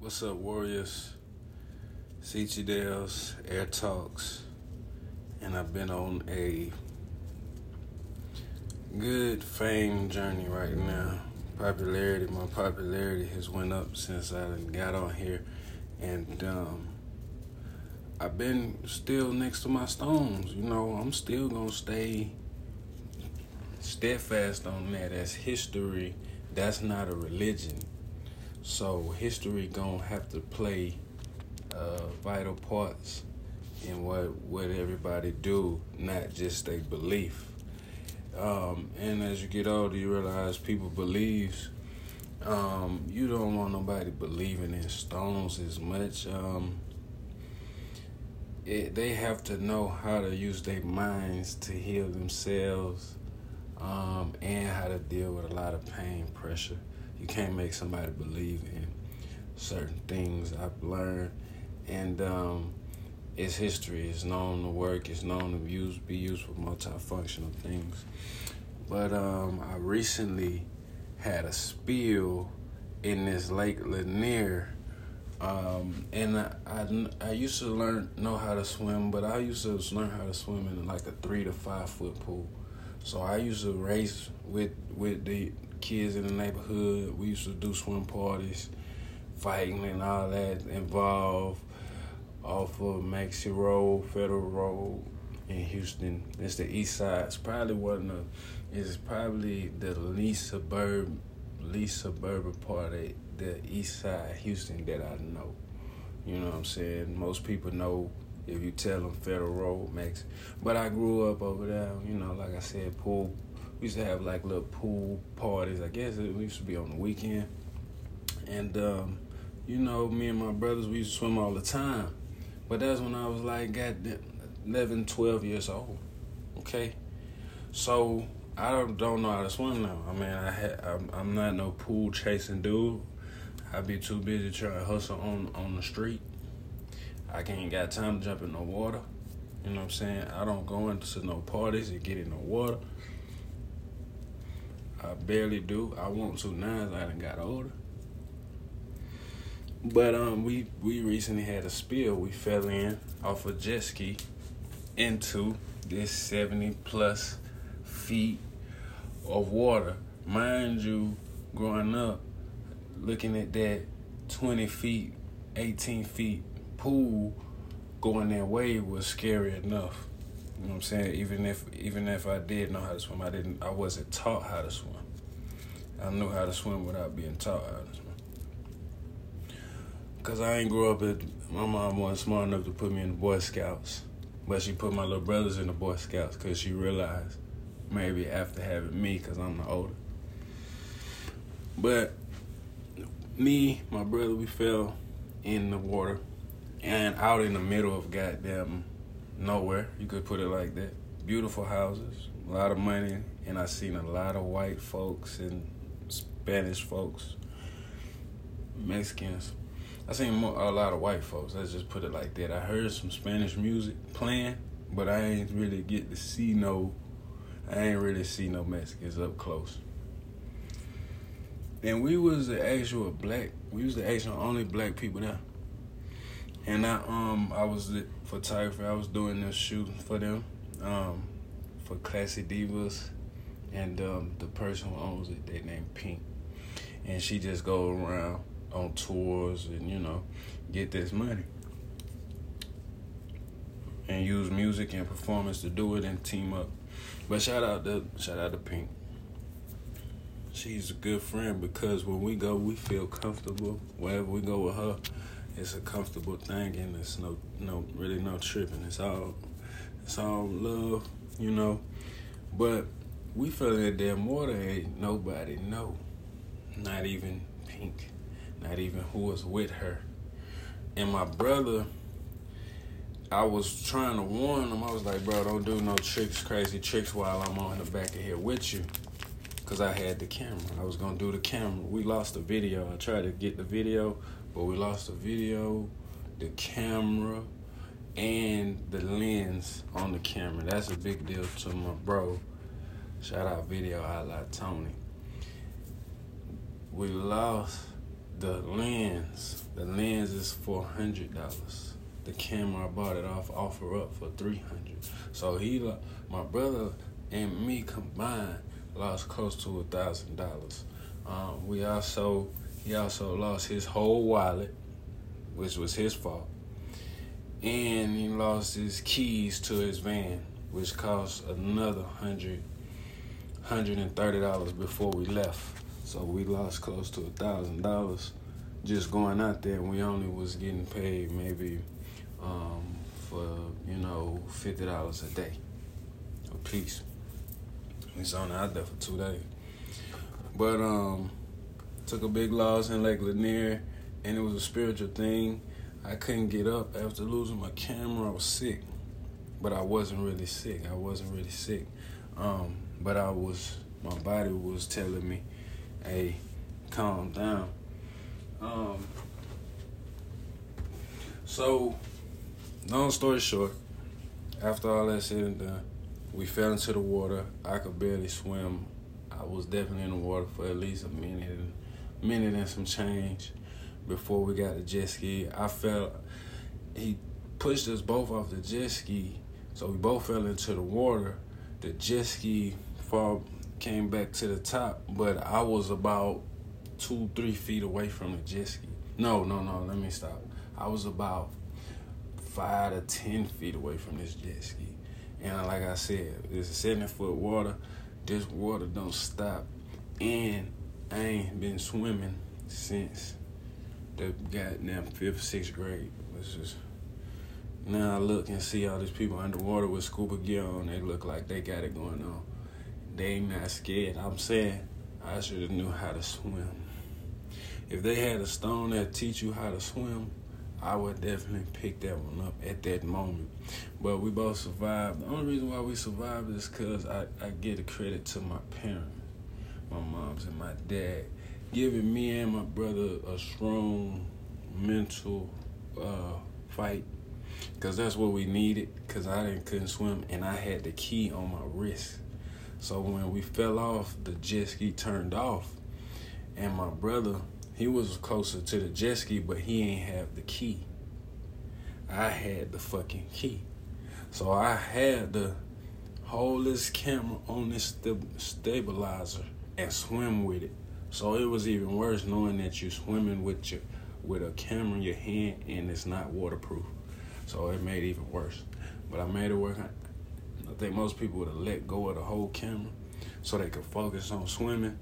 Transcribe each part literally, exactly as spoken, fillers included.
What's up, Warriors? C T Dales, Air Talks. And I've been on a good fame journey right now. Popularity, my popularity has went up since I got on here. And um, I've been still next to my stones. You know, I'm still going to stay steadfast on that. That's history. That's not a religion. So history going to have to play uh, vital parts in what, what everybody do, not just their belief. Um, and as you get older, you realize people believes. Um, you don't want nobody believing in stones as much. Um, it, they have to know how to use their minds to heal themselves, um, and how to deal with a lot of pain, pressure. You can't make somebody believe in certain things, I've learned. And um, it's history. It's known to work. It's known to use, be used for multifunctional things. But um, I recently had a spill in this Lake Lanier. Um, and I, I, I used to learn know how to swim, but I used to learn how to swim in like a three to five foot pool. So I used to race with with the kids in the neighborhood. We used to do swim parties, fighting and all that involved off of Maxie Road, Federal Road in Houston. It's the east side. It's probably one of it's probably the least suburb least suburban part of the east side of Houston that I know. You know what I'm saying? Most people know if you tell them Federal Road, Maxie. But I grew up over there, you know, like I said, pool. We used to have like little pool parties. I guess it used to be on the weekend. And, um, you know, me and my brothers, we used to swim all the time. But that's when I was like, goddamn, eleven, twelve years old. Okay? So I don't know how to swim now. I mean, I had, I'm, I'm not no pool chasing dude. I be too busy trying to hustle on, on the street. I ain't got time to jump in no water. You know what I'm saying? I don't go into no parties and get in no water. I barely do. I want to now as I done got older. But um, we, we recently had a spill. We fell in off a jet ski into this seventy plus feet of water. Mind you, growing up, looking at that twenty feet, eighteen feet pool going that way was scary enough. You know what I'm saying? Even if even if I did know how to swim, I didn't. I wasn't taught how to swim. I knew how to swim without being taught how to swim. Cause I ain't grew up at. My mom wasn't smart enough to put me in the Boy Scouts, but she put my little brothers in the Boy Scouts cause she realized maybe after having me, cause I'm the older. But me, my brother, we fell in the water, and out in the middle of goddamn nowhere, you could put it like that. Beautiful houses, a lot of money, and I seen a lot of white folks and Spanish folks, Mexicans. I seen more, a lot of white folks, let's just put it like that. I heard some Spanish music playing, but I ain't really get to see no, I ain't really see no Mexicans up close. And we was the actual black, we was the actual only black people there. And I um I was the photographer. I was doing this shoot for them, um, for Classy Divas, and um, the person who owns it, they named Pink, and she just go around on tours and you know get this money and use music and performance to do it and team up. But shout out to shout out to Pink. She's a good friend because when we go, we feel comfortable wherever we go with her. It's a comfortable thing, and it's no, no, really no tripping. It's all, it's all love, you know. But we fell in damn water, ain't nobody know, not even Pink, not even who was with her. And my brother, I was trying to warn him. I was like, bro, don't do no tricks, crazy tricks while I'm on the back of here with you, cause I had the camera. I was gonna do the camera. We lost the video. I tried to get the video. But we lost the video, the camera, and the lens on the camera. That's a big deal to my bro. Shout out Video, I like Tony. We lost The lens, the lens is four hundred dollars. The camera, I bought it off OfferUp for three hundred dollars. So he, my brother and me combined, lost close to one thousand dollars. Um, we also, he also lost his whole wallet, which was his fault. And he lost his keys to his van, which cost another hundred, hundred and thirty dollars before we left. So we lost close to a thousand dollars just going out there. We only was getting paid maybe um, for you know fifty dollars a day, a piece. We was only out there for two days, but um, took a big loss in Lake Lanier, and it was a spiritual thing. I couldn't get up after losing my camera. I was sick, but I wasn't really sick. I wasn't really sick. Um, but I was, my body was telling me, hey, calm down. Um, so, long story short, after all that said and done, we fell into the water. I could barely swim. I was definitely in the water for at least a minute, minute and some change. Before we got the jet ski, I fell, he pushed us both off the jet ski, so we both fell into the water. The jet ski fall, came back to the top, but I was about two, three feet away from the jet ski. No, no, no, let me stop. I was about five to ten feet away from this jet ski. And like I said, it's a seventy-foot water. This water don't stop. And I ain't been swimming since the goddamn fifth, sixth grade. It's just, now I look and see all these people underwater with scuba gear on. They look like they got it going on. They not scared. I'm saying I should have knew how to swim. If they had a stone that teach you how to swim, I would definitely pick that one up at that moment. But we both survived. The only reason why we survived is because I, I give the credit to my parents, my moms and my dad, giving me and my brother a strong mental uh, fight, because that's what we needed, because I didn't couldn't swim, and I had the key on my wrist. So when we fell off, the jet ski turned off, and my brother, he was closer to the jet ski, but he ain't have the key. I had the fucking key. So I had to hold this camera on this st- stabilizer and swim with it. So it was even worse knowing that you're swimming with your, with a camera in your hand and it's not waterproof. So it made it even worse. But I made it work. I think most people would have let go of the whole camera so they could focus on swimming.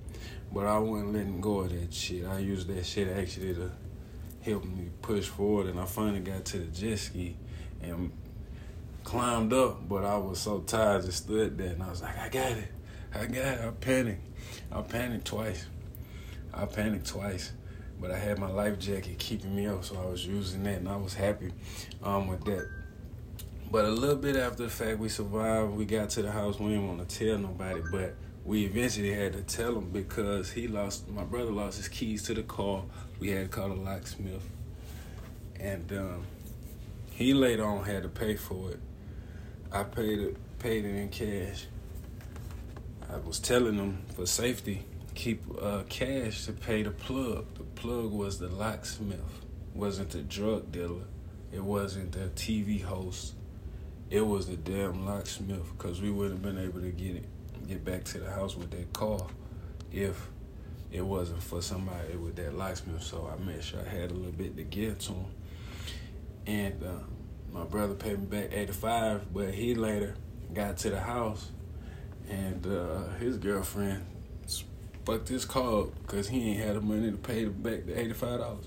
But I wasn't letting go of that shit. I used that shit actually to help me push forward. And I finally got to the jet ski and climbed up. But I was so tired, I just stood there and I was like, I got it. I got it. I panicked. I panicked twice. I panicked twice, but I had my life jacket keeping me up, so I was using that, and I was happy um, with that. But a little bit after the fact, we survived. We got to the house. We didn't want to tell nobody, but we eventually had to tell him because he lost, my brother lost his keys to the car. We had to call a locksmith, and um, he later on had to pay for it. I paid it, paid it in cash. I was telling him for safety, keep uh, cash to pay the plug. The plug was the locksmith. It wasn't the drug dealer. It wasn't the T V host. It was the damn locksmith, because we wouldn't have been able to get it, get back to the house with that car if it wasn't for somebody with that locksmith. So I made sure I had a little bit to give to him. And uh, my brother paid me back eighty-five dollars, but he later got to the house, and uh, his girlfriend fucked his car up because he ain't had the money to pay back the eighty-five dollars.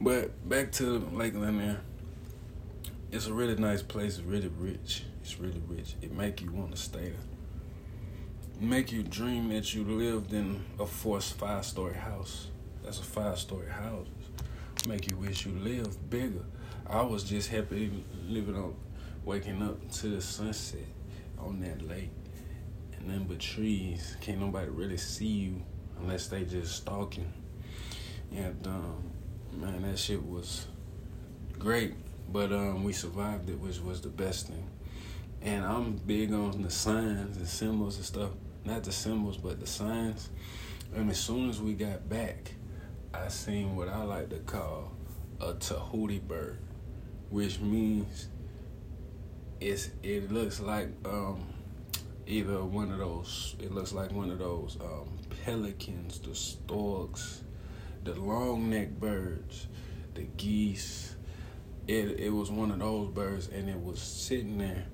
But back to Lake Lanier. It's a really nice place. It's really rich. It's really rich. It make you want to stay there. It make you dream that you lived in a four, five-story house. That's a five-story house. It make you wish you lived bigger. I was just happy living on, waking up to the sunset on that lake. Nothing but trees. Can't nobody really see you unless they just stalking. And um, man, that shit was great. But um, we survived it, which was the best thing. And I'm big on the signs and symbols and stuff. Not the symbols, but the signs. And as soon as we got back, I seen what I like to call a Tahuti bird, which means it's it looks like um, either one of those. It looks like one of those um, pelicans, the storks, the long-necked birds, the geese. It it was one of those birds, and it was sitting there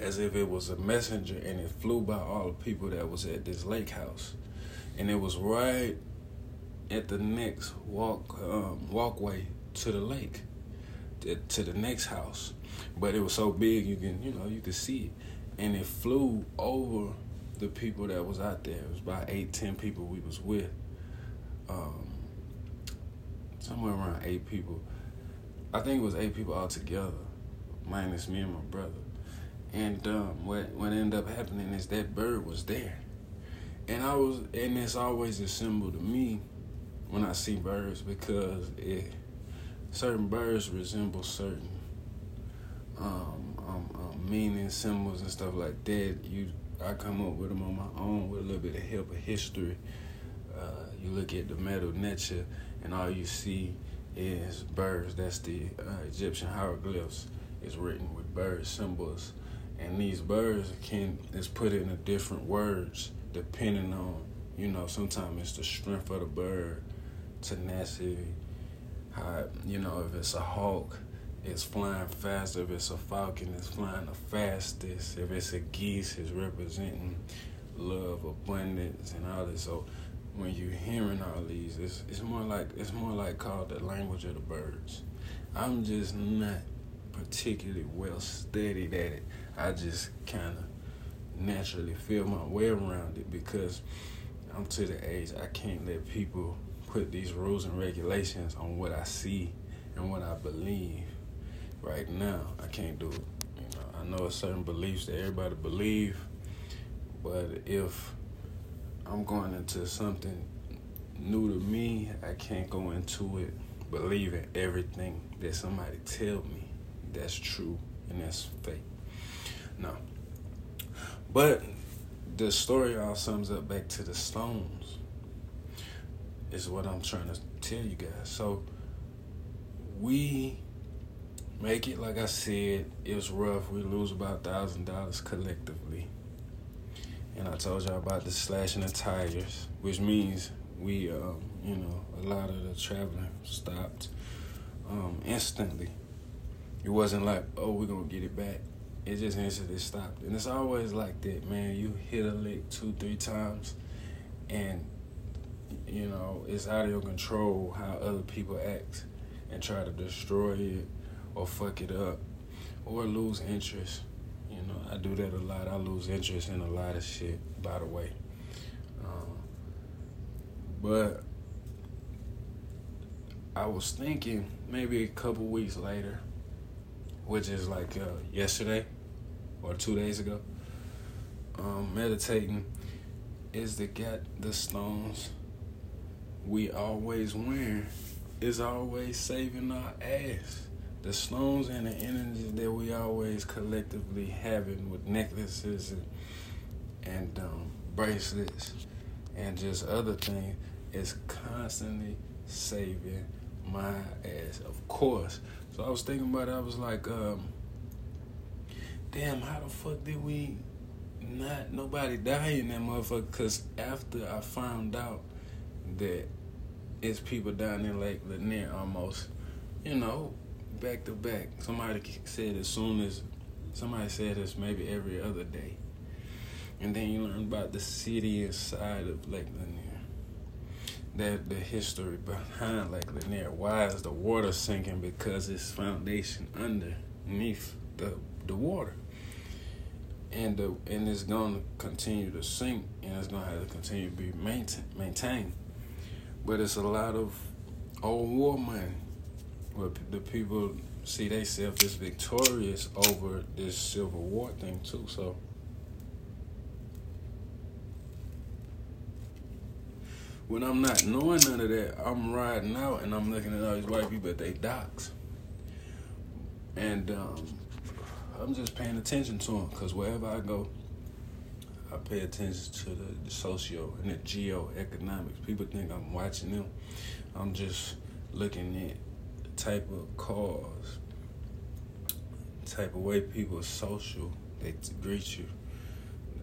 as if it was a messenger, and it flew by all the people that was at this lake house, and it was right at the next walk um, walkway to the lake, to, to the next house. But it was so big you can you know you could see it, and it flew over the people that was out there. It was about eight, ten people we was with, um, somewhere around eight people. I think it was eight people all together, minus me and my brother. And um, what what ended up happening is that bird was there, and I was, and it's always a symbol to me when I see birds, because it certain birds resemble certain um, um, um meaning, symbols, and stuff like that. You, I come up with them on my own with a little bit of help of history. Uh, you look at the metal nature, and all you see is birds. That's the uh, Egyptian hieroglyphs. It's written with bird symbols. And these birds can is put into different words depending on, you know, sometimes it's the strength of the bird, tenacity, how, you know, if it's a hawk, it's flying faster. If it's a falcon, it's flying the fastest. If it's a geese, it's representing love, abundance, and all this. So when you're hearing all these, it's it's more like it's more like called the language of the birds. I'm just not particularly well studied at it. I just kind of naturally feel my way around it, because I'm to the age I can't let people put these rules and regulations on what I see and what I believe. Right now, I can't do it. You know, I know it's certain beliefs that everybody believe, but if I'm going into something new to me, I can't go into it believing everything that somebody tell me that's true and that's fake. No. But the story all sums up back to the stones, is what I'm trying to tell you guys. So we make it, like I said, it was rough. We lose about one thousand dollars collectively. And I told y'all about the slashing the tires, which means we, um, you know, a lot of the traveling stopped um, instantly. It wasn't like, oh, we're going to get it back. It just instantly stopped. And it's always like that, man. You hit a lick two, three times, and, you know, it's out of your control how other people act and try to destroy it or fuck it up or lose interest. You know, I do that a lot. I lose interest in a lot of shit, by the way. Um, but I was thinking maybe a couple weeks later, which is like uh, yesterday or two days ago, um, meditating, is to get the stones we always wearing is always saving our ass. The stones and the energy that we always collectively having with necklaces and, and um, bracelets and just other things is constantly saving my ass, of course. So I was thinking about it. I was like, um, damn, how the fuck did we not, nobody die in that motherfucker? Because after I found out that it's people down in Lake Lanier almost, you know, back to back. Somebody said as soon as, somebody said this maybe every other day. And then you learn about the city inside of Lake Lanier. That the history behind Lake Lanier. Why is the water sinking? Because it's foundation underneath the the water, and the and it's gonna continue to sink, and it's gonna have to continue to be maintain, maintained. But it's a lot of old war money, where the people see themselves as victorious over this Civil War thing too. So when I'm not knowing none of that, I'm riding out and I'm looking at all these white people at their docks. And um, I'm just paying attention to them, because wherever I go, I pay attention to the, the socio and the geoeconomics. People think I'm watching them. I'm just looking at the type of cars, type of way people are social, they greet you.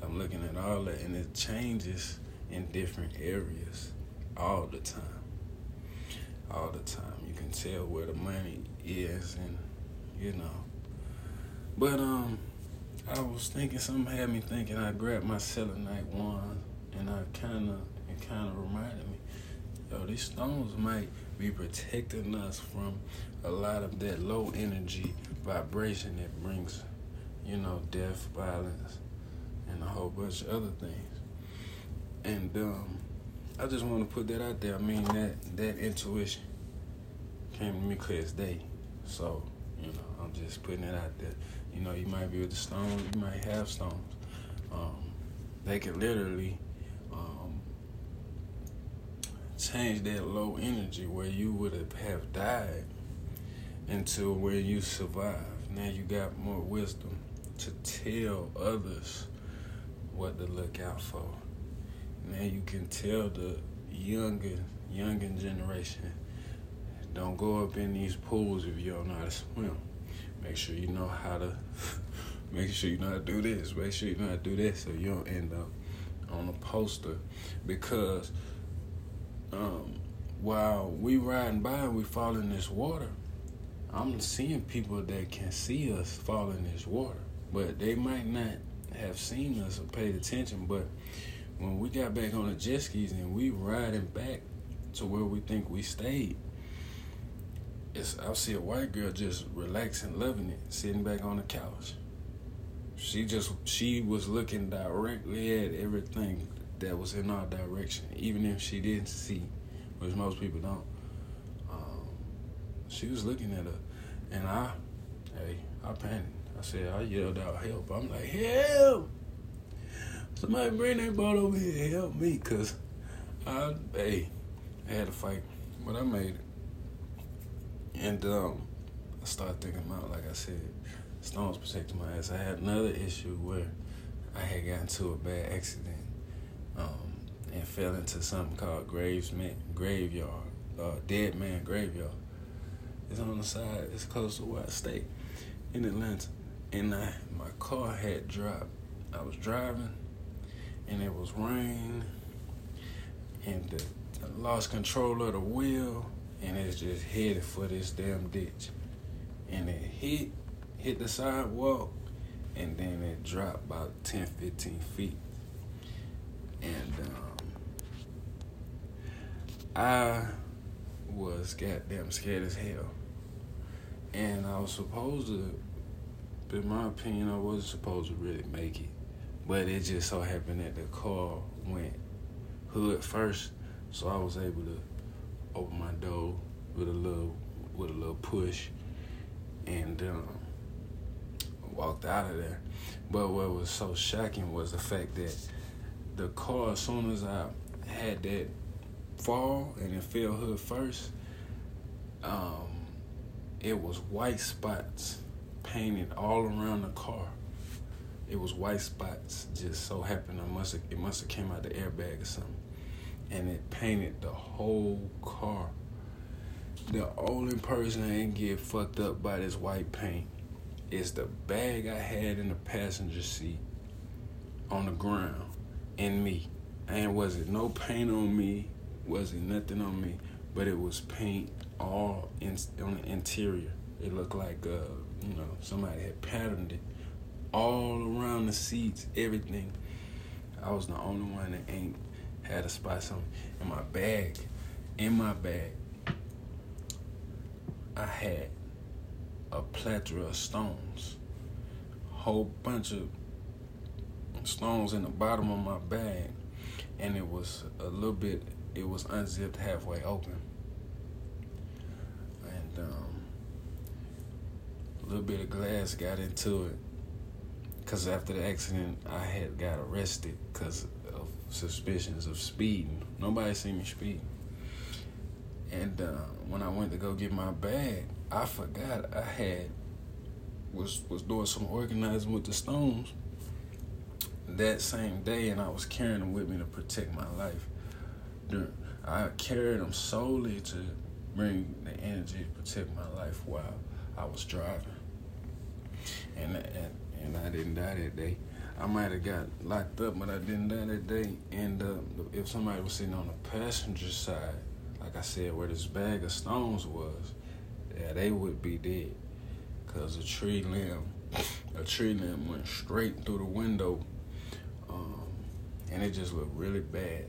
I'm looking at all that, and it changes in different areas all the time. All the time. You can tell where the money is, and you know. But um, I was thinking, something had me thinking. I grabbed my selenite wand, and I kind of, it kind of reminded me, yo, these stones might be protecting us from a lot of that low energy vibration that brings, you know, death, violence, and a whole bunch of other things. And um, I just want to put that out there. I mean, that that intuition came to me clear as day. So, you know, I'm just putting it out there. You know, you might be with the stones, you might have stones. Um, they can literally um, change that low energy where you would have died into where you survived. Now you got more wisdom to tell others what to look out for. Now you can tell the younger, younger generation, don't go up in these pools if you don't know how to swim. Make sure you know how to, make sure you know how to do this, make sure you know how to do that, so you don't end up on a poster. Because um, while we riding by and we fall in this water, I'm seeing people that can see us fall in this water, but they might not have seen us or paid attention. But when we got back on the jet skis and we riding back to where we think we stayed, it's, I see a white girl just relaxing, loving it, sitting back on the couch. She just, she was looking directly at everything that was in our direction, even if she didn't see, which most people don't. Um, she was looking at her, and I, hey, I panicked. I said, I yelled out, help. I'm like, help! Somebody bring that boat over here and help me, because I, hey, I had a fight, but I made it. And um, I started thinking about, like I said, stones protecting my ass. I had another issue where I had gotten into a bad accident um, and fell into something called Gravesman Graveyard, uh, Dead Man Graveyard. It's on the side, it's close to where I stay in Atlanta. And I, my car had dropped. I was driving, and it was rain, and the, I lost control of the wheel, and it's just headed for this damn ditch. And it hit, hit the sidewalk, and then it dropped about ten, fifteen feet. And um, I was goddamn scared as hell. And I was supposed to, in my opinion, I wasn't supposed to really make it. But it just so happened that the car went hood first, so I was able to open my door with a little with a little push, and um, walked out of there. But what was so shocking was the fact that the car, as soon as I had that fall and it fell hood first, um, it was white spots painted all around the car. It was white spots. Just so happened I must have, it must have came out the airbag or something, and it painted the whole car. The only person that didn't get fucked up by this white paint is the bag I had in the passenger seat on the ground and me. And was it no paint on me? Was it nothing on me? But it was paint all in, on the interior. It looked like uh, you know, somebody had patterned it. All around the seats, everything. I was the only one that ain't had a spot on me. In my bag, in my bag, I had a plethora of stones. Whole bunch of stones in the bottom of my bag. And it was a little bit, it was unzipped halfway open. And um, a little bit of glass got into it. Because after the accident, I had got arrested because of suspicions of speeding. Nobody seen me speeding. And uh, when I went to go get my bag, I forgot I had, was was doing some organizing with the stones. that same day, and I was carrying them with me to protect my life. I carried them solely to bring the energy to protect my life while I was driving. And and, and I didn't die that day. I might have got locked up, but I didn't die that day. And uh, if somebody was sitting on the passenger side, like I said, where this bag of stones was, yeah, they would be dead. Because a tree limb, a tree limb went straight through the window. Um, and it just looked really bad.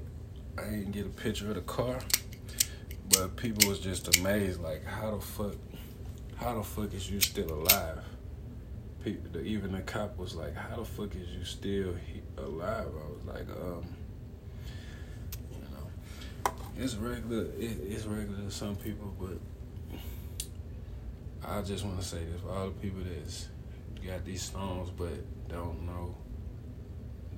I didn't get a picture of the car, but people was just amazed, like, how the fuck, how the fuck is you still alive? People, even the cop was like, how the fuck is you still alive? I was like, um, you know, it's regular, it, it's regular to some people, but I just want to say this for all the people that's got these stones but don't know,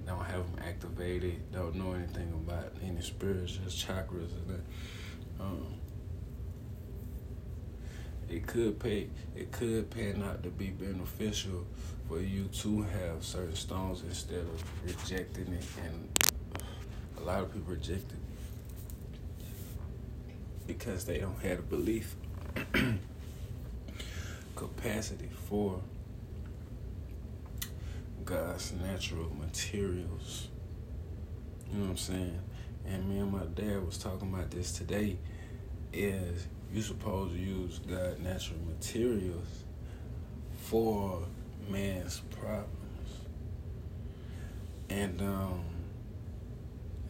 don't have them activated, don't know anything about any spirits, just chakras and that. Um, it could pay, it could pan out to be beneficial for you to have certain stones instead of rejecting it, and a lot of people reject it because they don't have a belief capacity for God's natural materials. You know what I'm saying? And me and my dad was talking about this today, is you're supposed to use God's natural materials for man's problems. And um,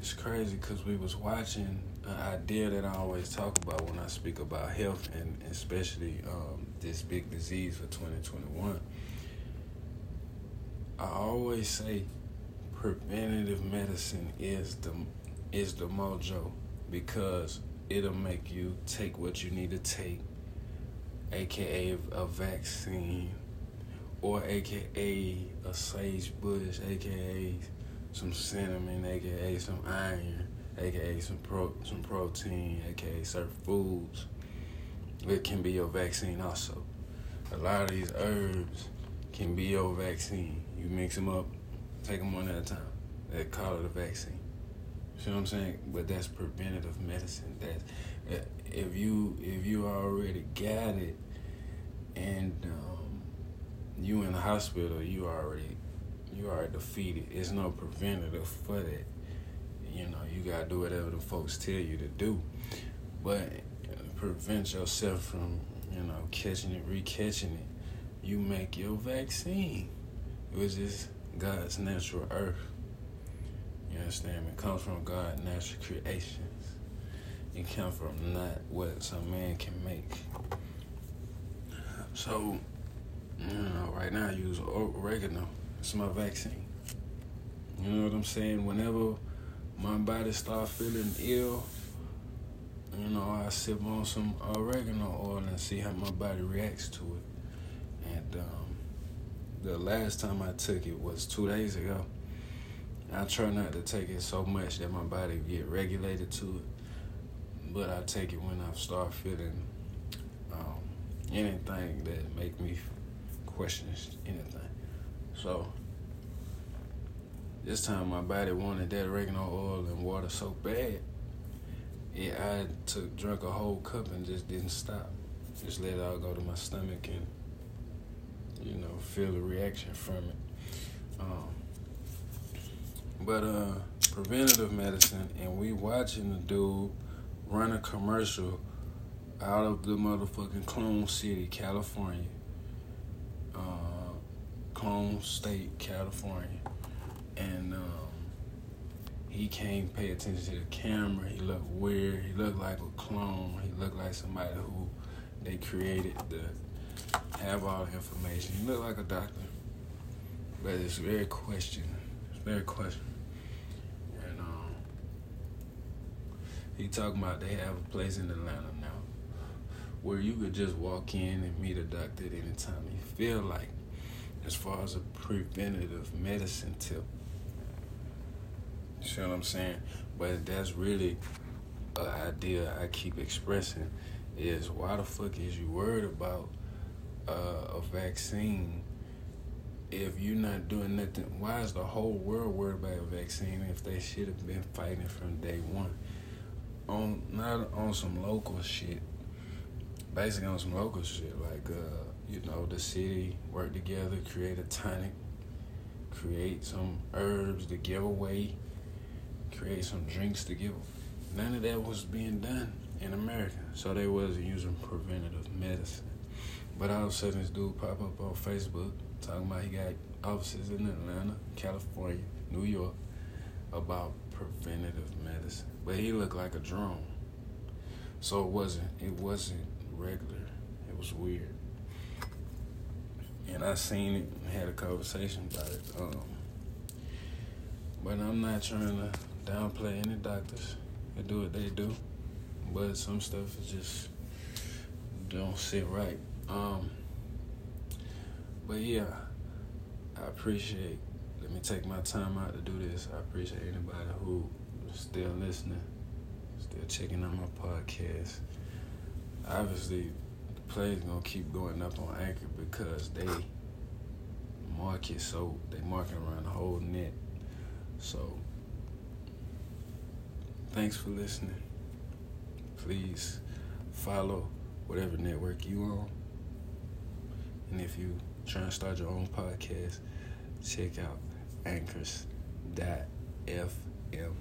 it's crazy because we was watching an idea that I always talk about when I speak about health, and especially um, this big disease for twenty twenty-one. I always say preventative medicine is the is the mojo, because it'll make you take what you need to take, aka a vaccine, or aka a sage bush, aka some cinnamon, aka some iron, aka some pro, some protein, aka certain foods. It can be your vaccine also. A lot of these herbs can be your vaccine. You mix them up, take them one at a time. They call it a vaccine. You see what I'm saying? But that's preventative medicine. That if you if you already got it, and um, you in the hospital, you already you already defeated. It's no preventative for that. You know, you gotta do whatever the folks tell you to do, but prevent yourself from, you know, catching it, re-catching it. You make your vaccine, which is God's natural earth. You understand me? It comes from God's natural creations. It comes from not what some man can make. So, you know, right now I use oregano. It's my vaccine. You know what I'm saying? Whenever my body starts feeling ill, you know, I sip on some oregano oil and see how my body reacts to it. And um, the last time I took it was two days ago. I try not to take it so much that my body get regulated to it, but I take it when I start feeling um, anything that make me question anything. So this time my body wanted that oregano oil and water so bad, yeah, I took drank a whole cup and just didn't stop. Just let it all go to my stomach and, you know, feel the reaction from it. Um, but uh, preventative medicine, and we watching the dude run a commercial out of the motherfucking Clone City, California. Uh, Clone State, California. And um, he can't pay attention to the camera. He looked weird. He looked like a clone. He looked like somebody who they created the... have all the information. You look like a doctor, but it's very question. It's very question. And um, he talking about they have a place in Atlanta now where you could just walk in and meet a doctor at any time you feel like. As far as a preventative medicine tip, you see what I'm saying? But that's really an idea I keep expressing: is why the fuck is you worried about Uh, a vaccine if you're not doing nothing, why is the whole world worried about a vaccine if they should have been fighting from day one? On not on some local shit. Basically on some local shit, like uh, you know, the city work together, create a tonic, create some herbs to give away, create some drinks to give. None of that was being done in America, so they wasn't using preventative medicine. But all of a sudden, this dude pop up on Facebook talking about he got offices in Atlanta, California, New York about preventative medicine. But he looked like a drone, so it wasn't. It wasn't regular. It was weird. And I seen it and had a conversation about it. Um, but I'm not trying to downplay any doctors. They do what they do. But some stuff is just don't sit right. Um, but yeah, I appreciate, let me take my time out to do this. I appreciate anybody who is still listening, still checking out my podcast. Obviously, plays gonna keep going up on Anchor because they market so they market around the whole net. So thanks for listening. Please follow whatever network you on, and if you trying to start your own podcast, check out anchors dot f m.